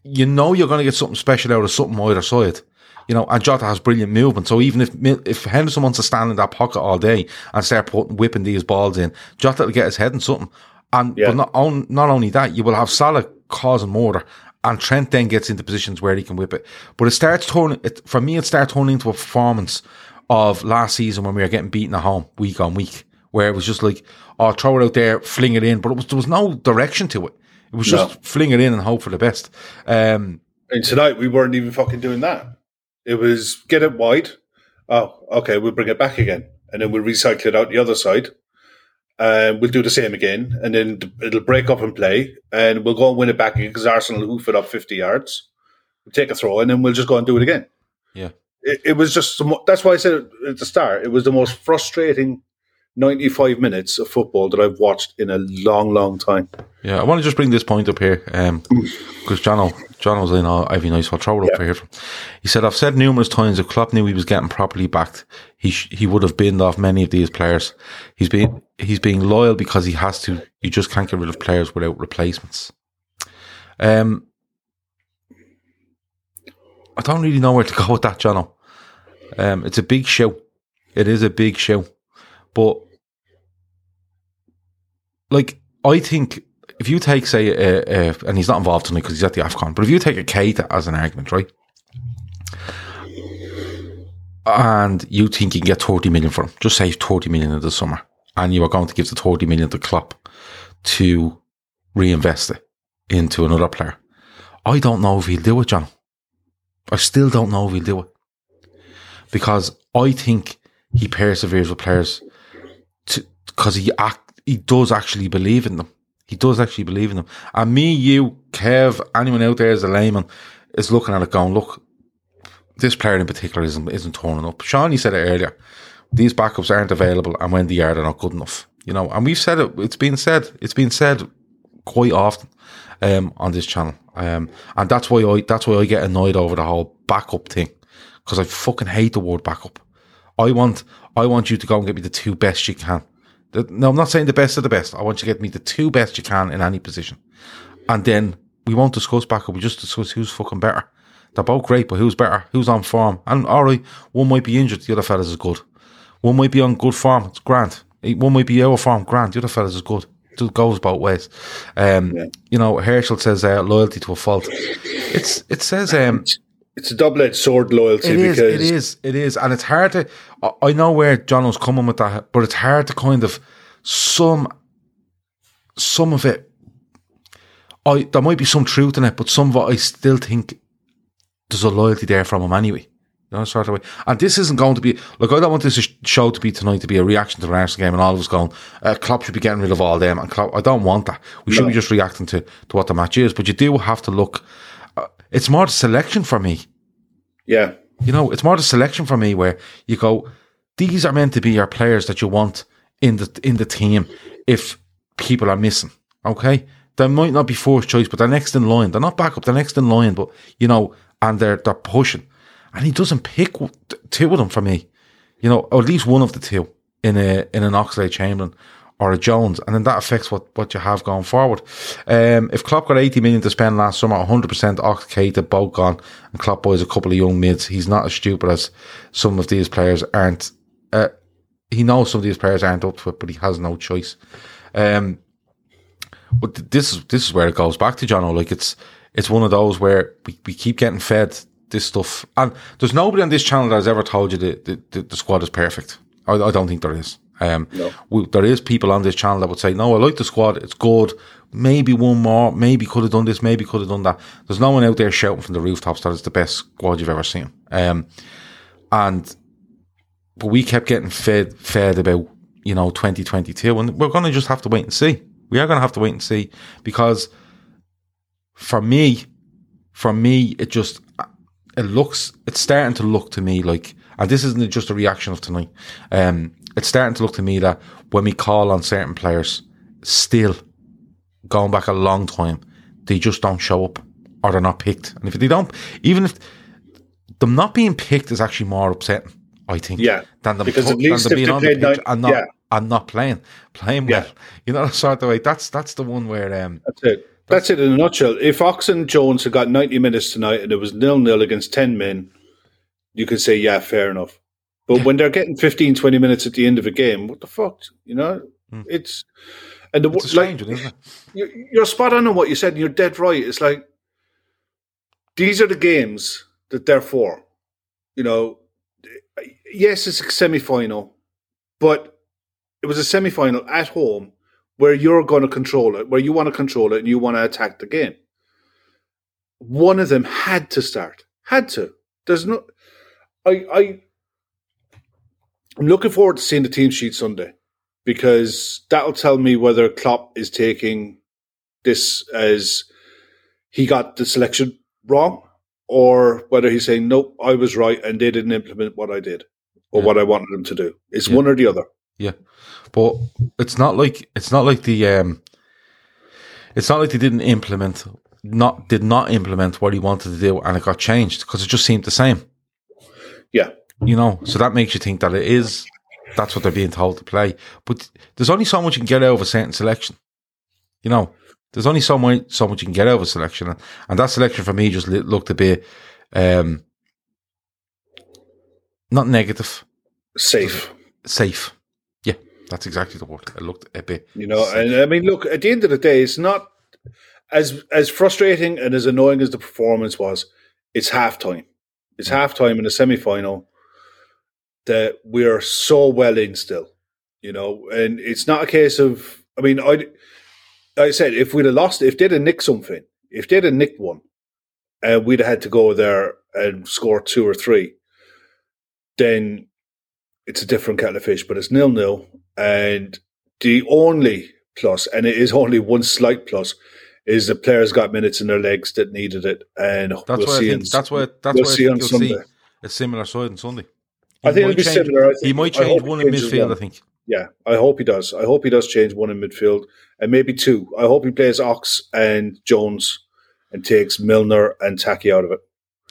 you know you're going to get something special out of something either side. You know, and Jota has brilliant movement. So even if if Henderson wants to stand in that pocket all day and start putting, whipping these balls in, Jota will get his head in something. And yeah. but not, on, not only that, you will have Salah causing murder, and Trent then gets into positions where he can whip it. But it starts turning, it, for me, it starts turning into a performance of last season when we were getting beaten at home week on week, where it was just like, oh, throw it out there, fling it in. But it was, there was no direction to it. It was just no. fling it in and hope for the best. Um, and tonight we weren't even fucking doing that. It was get it wide. Oh, okay, we'll bring it back again. And then we'll recycle it out the other side. And we'll do the same again. And then it'll break up and play. And we'll go and win it back again because Arsenal will hoof it up fifty yards. We'll take a throw and then we'll just go and do it again. Yeah. It, it was just, that's why I said at the start, it was the most frustrating ninety-five minutes of football that I've watched in a long, long time. Yeah, I want to just bring this point up here because um, Jono, Jono was in all Ivy Nice, so I'll throw it up yeah. here. He said, I've said numerous times if Klopp knew he was getting properly backed, he sh- he would have binned off many of these players. He's being, he's being loyal because he has to. You just can't get rid of players without replacements. Um, I don't really know where to go with that, Jono. Um, it's a big show. It is a big show. But, like, I think if you take, say, uh, uh, and he's not involved tonight because he's at the AFCON, but if you take a Keita as an argument, right, and you think you can get thirty million for him, just say thirty million in the summer, and you are going to give the thirty million to Klopp to reinvest it into another player, I don't know if he'll do it, John. I still don't know if he'll do it. Because I think he perseveres with players because he act, he does actually believe in them. He does actually believe in them. And me, you, Kev, anyone out there as a layman is looking at it going, look, this player in particular isn't, isn't turning up. Sean, you said it earlier. These backups aren't available, and when they are, they're not good enough. You know, and we've said it. It's been said. It's been said quite often um, on this channel. Um, and that's why I that's why I get annoyed over the whole backup thing, because I fucking hate the word backup. I want I want you to go and get me the two best you can. No, I'm not saying the best of the best. I want you to get me the two best you can in any position. And then we won't discuss backup. We just discuss who's fucking better. They're both great, but who's better? Who's on form? And all right, one might be injured. The other fella's is good. One might be on good form. It's grand. One might be out of form. Grand. The other fella's is good. It goes both ways. Um, yeah. You know, Herschel says uh, loyalty to a fault. It's It says... Um, It's a double-edged sword, loyalty. It is, because it is, it is. And it's hard to, I know where Jono's coming with that, but it's hard to kind of, some, some of it, I there might be some truth in it, but some of it I still think there's a loyalty there from him anyway. You know, sort of way. And this isn't going to be, look, I don't want this show to be tonight to be a reaction to the Arsenal game and all of us going, uh, Klopp should be getting rid of all them. And Klopp, I don't want that. We no. should be just reacting to, to what the match is, but you do have to look. It's more the selection for me. Yeah. You know, it's more the selection for me where you go, these are meant to be your players that you want in the in the team if people are missing. Okay? They might not be first choice, but they're next in line. They're not back up, they're next in line, but, you know, and they're, they're pushing. And he doesn't pick two of them for me. You know, or at least one of the two in a in an Oxlade-Chamberlain or a Jones, and then that affects what, what you have going forward. Um, if Klopp got eighty million to spend last summer, one hundred percent Ox, Keita, both gone, and Klopp buys a couple of young mids. He's not as stupid as some of these players aren't. Uh, he knows some of these players aren't up to it, but he has no choice. Um, but this is this is where it goes back to, Jono. Like it's it's one of those where we, we keep getting fed this stuff, and there's nobody on this channel that has ever told you that the, the, the squad is perfect. I, I don't think there is. Um, no. we, there is people on this channel that would say, no, I like the squad, it's good, maybe one more, maybe could have done this, maybe could have done that. There's no one out there shouting from the rooftops that it's the best squad you've ever seen. Um, and but we kept getting fed fed about, you know, twenty twenty-two, and we're going to just have to wait and see. We are going to have to wait and see, because for me for me it just it looks it's starting to look to me like, and this isn't just a reaction of tonight, um it's starting to look to me that when we call on certain players, still, going back a long time, they just don't show up or they're not picked. And if they don't, even if them not being picked is actually more upsetting, I think, yeah, than them, because put, at least than them being on the pitch nine, and, not, yeah. and not playing, playing yeah. well. You know, sort of way. That's, that's the one where... Um, that's it. That's, that's it in a nutshell. If Ox and Jones had got ninety minutes tonight and it was nil-nil against ten men, you could say, yeah, fair enough. But yeah. when they're getting fifteen, twenty minutes at the end of a game, what the fuck? You know, mm. it's... and the, it's a strange like, one, isn't it? You're spot on on what you said, and you're dead right. It's like, these are the games that they're for. You know, yes, it's a semi-final, but it was a semi-final at home where you're going to control it, where you want to control it and you want to attack the game. One of them had to start. Had to. There's no... I, I, I'm looking forward to seeing the team sheet Sunday, because that'll tell me whether Klopp is taking this as he got the selection wrong, or whether he's saying, nope, I was right and they didn't implement what I did or yeah. what I wanted them to do. It's yeah. one or the other. Yeah. But it's not like it's not like the um, it's not like they didn't implement not did not implement what he wanted to do and it got changed, because it just seemed the same. Yeah. You know, so that makes you think that it is, that's what they're being told to play. But there's only so much you can get out of a certain selection. You know, there's only so much, so much you can get out of a selection. And, and that selection for me just looked a bit, um, not negative. Safe. Safe. Yeah, that's exactly the word. It looked a bit. You know, safe. And I mean, look, at the end of the day, it's not as, as frustrating and as annoying as the performance was, it's halftime. It's halftime in the semi-final. That we are so well in still, you know, and it's not a case of, I mean, I, like I said, if we'd have lost, if they'd have nicked something, if they'd have nicked one, and uh, we'd have had to go there and score two or three, then it's a different kettle of fish, but it's nil-nil. And the only plus, and it is only one slight plus, is the players got minutes in their legs that needed it. And that's we'll why see I think, on, that's why, that's we'll why see I think on Sunday. See a similar side on Sunday. He I think it'll be change, similar. I think, he might change one in midfield, I think. Yeah, I hope he does. I hope he does change one in midfield and maybe two. I hope he plays Ox and Jones and takes Milner and Taki out of it.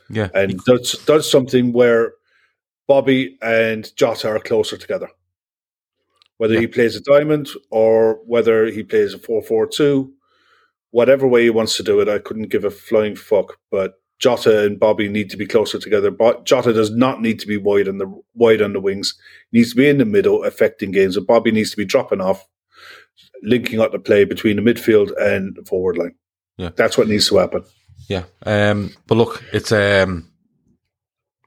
Yeah. And does, does something where Bobby and Jota are closer together. Whether yeah. he plays a diamond or whether he plays a four four two, whatever way he wants to do it, I couldn't give a flying fuck, but Jota and Bobby need to be closer together. But Jota does not need to be wide on the wide on the wings. He needs to be in the middle, affecting games. And Bobby needs to be dropping off, linking up the play between the midfield and the forward line. Yeah, that's what needs to happen. Yeah, um, but look, it's um,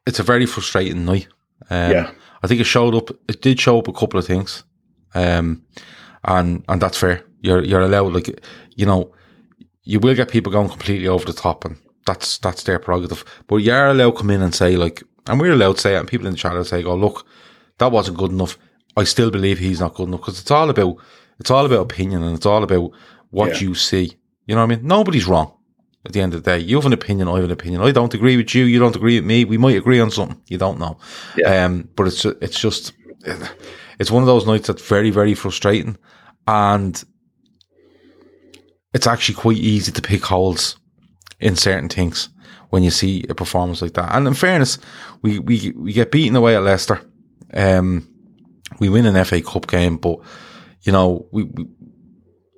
it's a very frustrating night. Um, yeah, I think it showed up. It did show up a couple of things, um, and and that's fair. You're you're allowed, like, you know, you will get people going completely over the top and. That's that's their prerogative. But you are allowed to come in and say, like, and we're allowed to say it, and people in the chat will say, oh, look, that wasn't good enough. I still believe he's not good enough, because it's all about it's all about opinion and it's all about what yeah. you see. You know what I mean? Nobody's wrong at the end of the day. You have an opinion, I have an opinion. I don't agree with you, you don't agree with me. We might agree on something. You don't know. Yeah. Um, but it's it's just, it's one of those nights that's very, very frustrating. And it's actually quite easy to pick holes in certain things when you see a performance like that. And in fairness, we we, we get beaten away at Leicester. Um, we win an F A Cup game, but you know we, we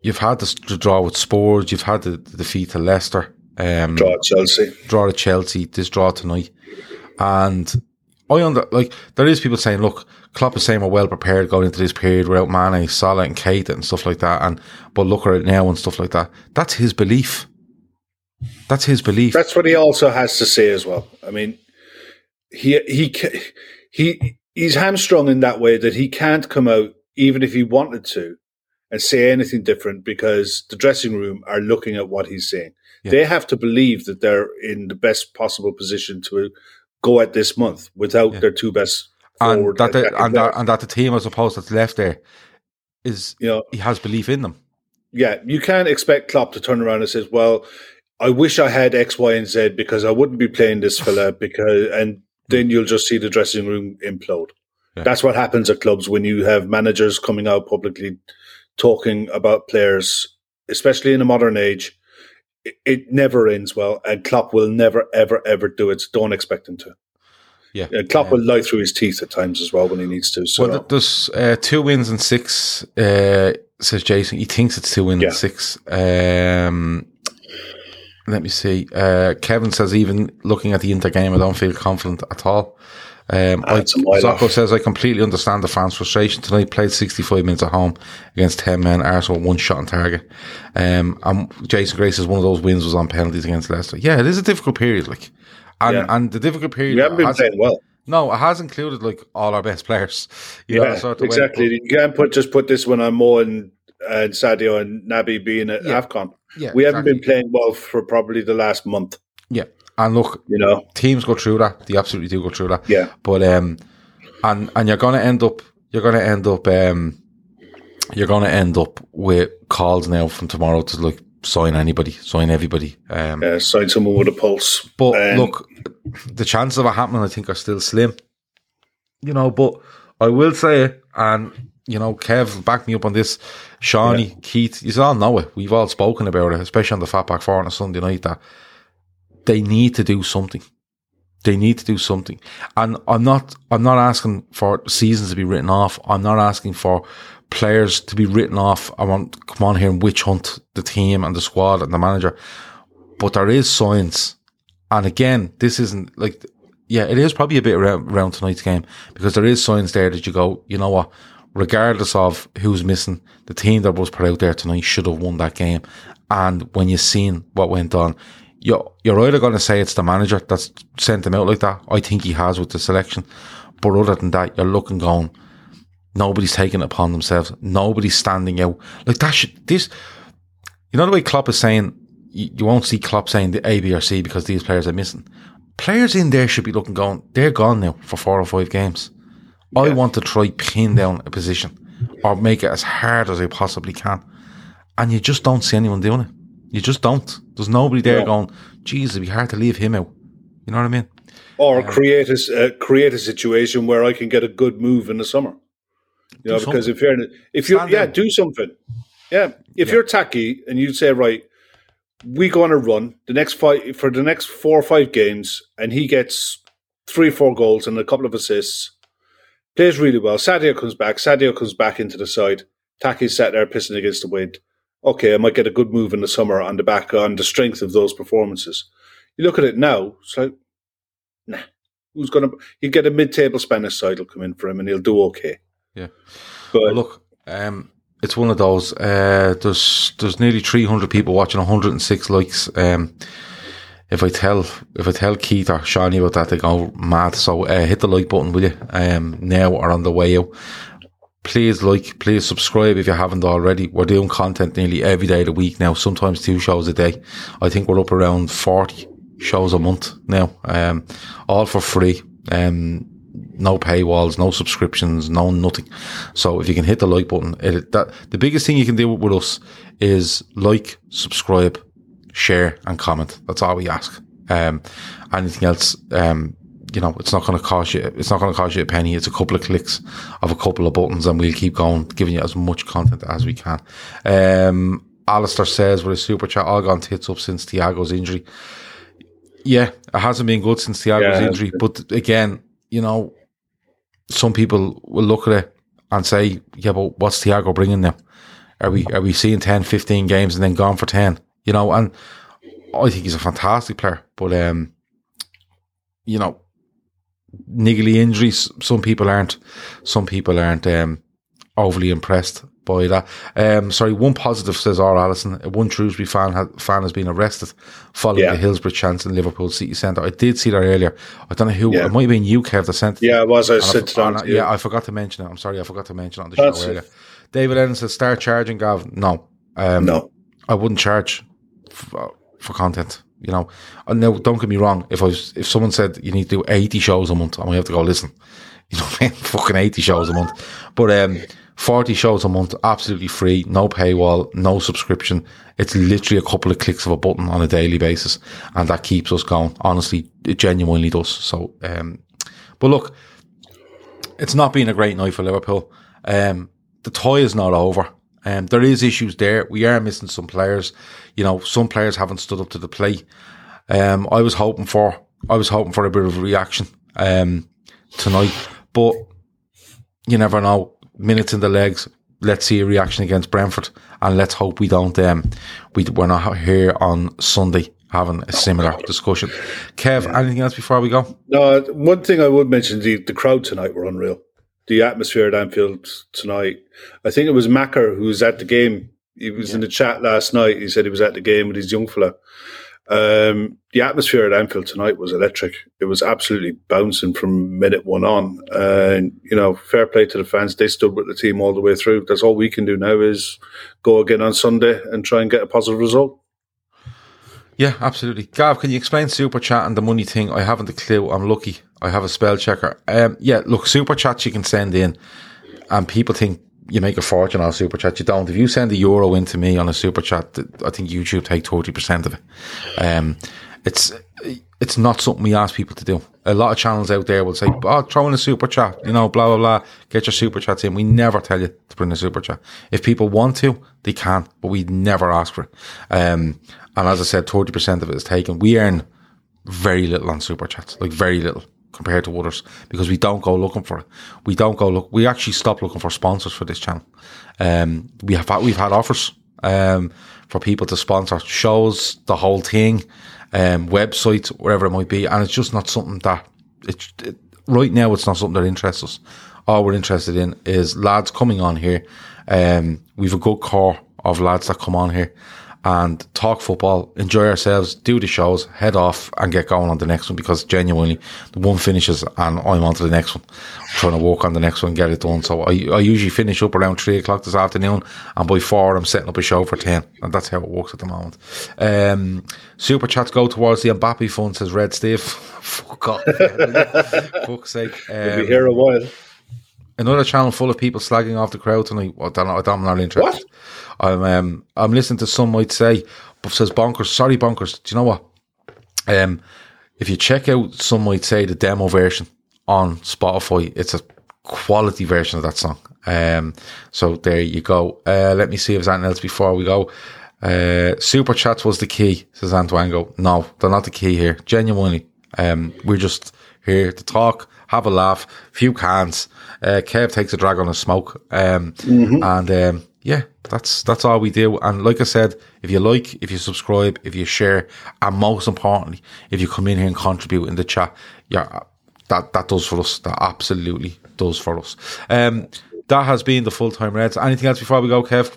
you've had the, the draw with Spurs, you've had the, the defeat to Leicester, um, draw at Chelsea, draw to Chelsea, this draw tonight, and I under like there is people saying, look, Klopp is saying we're well prepared going into this period without Mane, Salah, and Keita and stuff like that, and but look at it now and stuff like that. That's his belief. That's his belief. That's what he also has to say as well. I mean, he he he he's hamstrung in that way that he can't come out, even if he wanted to, and say anything different, because the dressing room are looking at what he's saying. Yeah. They have to believe that they're in the best possible position to go at this month without yeah. their two best forward. And that, the, and, that, and that the team, I suppose, that's left there is, you know, he has belief in them. Yeah, you can't expect Klopp to turn around and say, well, I wish I had X, Y, and Z because I wouldn't be playing this fella because, and then you'll just see the dressing room implode. Yeah. That's what happens at clubs when you have managers coming out publicly talking about players, especially in the modern age. It, it never ends well, and Klopp will never, ever, ever do it. So don't expect him to. Yeah, and Klopp um, will lie through his teeth at times as well when he needs to. So well, there's uh, two wins and six, uh, says Jason. He thinks it's two wins yeah. and six. Um, Let me see. Uh, Kevin says, even looking at the Inter game, I don't feel confident at all. Um, I, Zocco says, I completely understand the fans' frustration tonight. Played sixty-five minutes at home against ten men. Arsenal, one shot on target. Um, and Jason Gray says one of those wins was on penalties against Leicester. Yeah, it is a difficult period. Like, and yeah. and the difficult period. We haven't been playing well. No, it has included like all our best players. You yeah, know, sort of exactly. Way. You can't put just put this one on Mo and uh, Sadio and Naby being at yeah. AFCON. Yeah, we exactly. haven't been playing well for probably the last month. Yeah, and look, you know, teams go through that. They absolutely do go through that. Yeah, but um, and and you're gonna end up, you're gonna end up, um, you're gonna end up with calls now from tomorrow to like sign anybody, sign everybody, um, yeah, sign someone with a pulse. But um, look, the chances of it happening, I think, are still slim. You know, but I will say it, and. You know, Kev, back me up on this. Shawnee, yeah. Keith, you all know it. We've all spoken about it, especially on the Fat Back Four on a Sunday night, that they need to do something. They need to do something. And I'm not I'm not asking for seasons to be written off. I'm not asking for players to be written off. I want to come on here and witch hunt the team and the squad and the manager. But there is science. And again, this isn't like, yeah, it is probably a bit around, around tonight's game, because there is science there that you go, you know what? Regardless of who's missing, the team that was put out there tonight should have won that game. And when you've seen what went on, you're, you're either going to say it's the manager that's sent them out like that. I think he has with the selection. But other than that, you're looking going, nobody's taking it upon themselves. Nobody's standing out. Like that should, this, you know the way Klopp is saying, you, you won't see Klopp saying the A, B or C because these players are missing. Players in there should be looking going, they're gone now for four or five games. Yeah. I want to try pin down a position or make it as hard as I possibly can. And you just don't see anyone doing it. You just don't. There's nobody there no. going, geez, it'd be hard to leave him out. You know what I mean? Or um, create, a, uh, create a situation where I can get a good move in the summer. You know, something. Because if you're, in a, if you're, yeah, down. do something. Yeah. If yeah. you're tacky and you say, right, we go on a run the next five, for the next four or five games, and he gets three, four goals and a couple of assists. Plays really well. Sadio comes back. Sadio comes back into the side. Taki's sat there pissing against the wind. Okay, I might get a good move in the summer on the back, on the strength of those performances. You look at it now, it's like, nah. Who's going to... You get a mid-table Spanish side will come in for him and he'll do okay. Yeah. But well, look, um, it's one of those. Uh, there's there's nearly three hundred people watching, one hundred six likes. Um, if I tell if I tell Keith or Shawnee about that, they go mad. So uh, hit the like button, will you? Um, now or on the way out. Please like, please subscribe if you haven't already. We're doing content nearly every day of the week now, sometimes two shows a day. I think we're up around forty shows a month now, um, all for free. Um, no paywalls, no subscriptions, no nothing. So if you can hit the like button, it, that the biggest thing you can do with us is like, subscribe, share and comment. That's all we ask. Um, anything else, um, you know, it's not going to cost you. It's not going to cost you a penny. It's a couple of clicks of a couple of buttons, and we'll keep going, giving you as much content as we can. Um, Alistair says with a super chat, all gone tits up since Thiago's injury. Yeah, it hasn't been good since Thiago's yeah, injury. But again, you know, some people will look at it and say, "Yeah, but what's Thiago bringing now? Are we are we seeing ten, fifteen games and then gone for ten?" You know, and I think he's a fantastic player, but, um, you know, niggly injuries, some people aren't, some people aren't um, overly impressed by that. Um, sorry, one positive, says R. Alisson, one Shrewsbury fan has, fan has been arrested following yeah. the Hillsborough chance in Liverpool City Centre. I did see that earlier. I don't know who, yeah. it might have been you, Kev, that sent it. Yeah, it was, I said I, Yeah, you. I forgot to mention it. I'm sorry, I forgot to mention it on the That's show earlier. It. David Lennon says, start charging, Gav. No. Um, no. I wouldn't charge for, for content, you know. And now, don't get me wrong. If I was, if someone said you need to do eighty shows a month, and we have to go listen, you know, what I mean? Fucking eighty shows a month. But um, forty shows a month, absolutely free, no paywall, no subscription. It's literally a couple of clicks of a button on a daily basis, and that keeps us going. Honestly, it genuinely does. So, um, but look, it's not been a great night for Liverpool. Um, the tie is not over. Um, there is issues there. We are missing some players. You know, some players haven't stood up to the plate. Um, I was hoping for, I was hoping for a bit of a reaction um, tonight, but you never know. Minutes in the legs. Let's see a reaction against Brentford, and let's hope we don't. Um, we we're not here on Sunday having a similar discussion. Kev, yeah. Anything else before we go? No, one thing I would mention, the, the crowd tonight were unreal. The atmosphere at Anfield tonight. I think it was Macker who was at the game. He was yeah. in the chat last night. He said he was at the game with his young fella. Um, the atmosphere at Anfield tonight was electric. It was absolutely bouncing from minute one on. And, you know, fair play to the fans. They stood with the team all the way through. That's all we can do now is go again on Sunday and try and get a positive result. Yeah, absolutely. Gav, can you explain Super Chat and the money thing? I haven't a clue. I'm lucky. I have a spell checker. Um, yeah, look, Super Chats you can send in and people think you make a fortune off Super Chat. You don't. If you send a euro in to me on a Super Chat, I think YouTube take thirty percent of it. Um, it's it's not something we ask people to do. A lot of channels out there will say, oh, throw in a Super Chat, you know, blah, blah, blah. Get your Super Chats in. We never tell you to bring a Super Chat. If people want to, they can, but we never ask for it. Um, and as I said, thirty percent of it is taken. We earn very little on Super Chats, like very little, compared to others, because we don't go looking for it. We don't go look. We actually stopped looking for sponsors for this channel. Um, we have had, we've had offers um, for people to sponsor shows, the whole thing, um, websites, wherever it might be, and it's just not something that it, it right now. It's not something that interests us. All we're interested in is lads coming on here. Um, we've a good core of lads that come on here and talk football, enjoy ourselves, do the shows, head off and get going on the next one, because genuinely the one finishes and I'm on to the next one. I'm trying to work on the next one, get it done. So I, I usually finish up around three o'clock this afternoon, and by four I'm setting up a show for ten, and that's how it works at the moment. Um, super chats go towards the Mbappe fund, says Red Steve. Fuck off. Fuck's sake. Um, we'll be here a while. Another channel full of people slagging off the crowd tonight. Well, I don't, I'm not interested. What? I'm, um, I'm listening to some might say, but says Bonkers. Sorry, Bonkers. Do you know what? Um, if you check out some might say the demo version on Spotify, it's a quality version of that song. Um, so there you go. Uh, let me see if there's anything else before we go. Uh, Super Chats was the key, says Antoango. No, they're not the key here. Genuinely. Um, we're just here to talk, have a laugh, few cans. Uh, Kev takes a drag on a smoke. Um, mm-hmm. And um, yeah, that's that's all we do. And like I said, if you like, if you subscribe, if you share, and most importantly, if you come in here and contribute in the chat, yeah, that, that does for us. That absolutely does for us. Um, that has been the Full-Time Reds. Anything else before we go, Kev?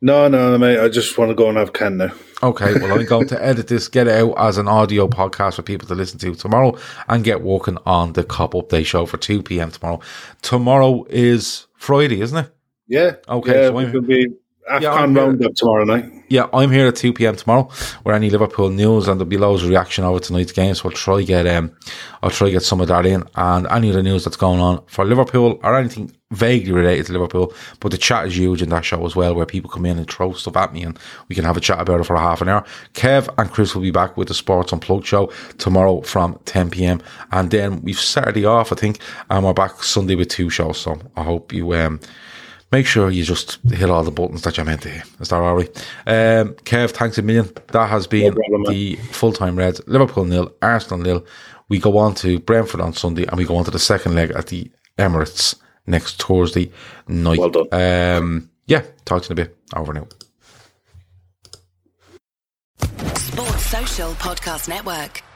No, no, mate. I just want to go and have a can now. Okay, well, I'm going to edit this, get it out as an audio podcast for people to listen to tomorrow, and get working on the Cop Update show for two p.m. tomorrow. Tomorrow is Friday, isn't it? Yeah. Okay. Yeah, so I'm, be AFCON yeah, I'm roundup here, tomorrow night. Yeah, I'm here at two p.m. tomorrow with any Liverpool news, and there'll be loads of reaction over tonight's game, so I'll try get um, I'll try get some of that in, and any of the news that's going on for Liverpool or anything vaguely related to Liverpool. But the chat is huge in that show as well, where people come in and throw stuff at me and we can have a chat about it for a half an hour. Kev and Chris will be back with the Sports Unplugged show tomorrow from ten p.m. and then we've Saturday off, I think, and we're back Sunday with two shows. So I hope you um, make sure you just hit all the buttons that you're meant to hit. Is that all right? Um, Kev, thanks a million. That has been no problem, the Full-Time Reds. Liverpool nil, Arsenal nil. We go on to Brentford on Sunday, and we go on to the second leg at the Emirates next Thursday night. Well done. Um, yeah, talk to you in a bit. Over now. Sports Social Podcast Network.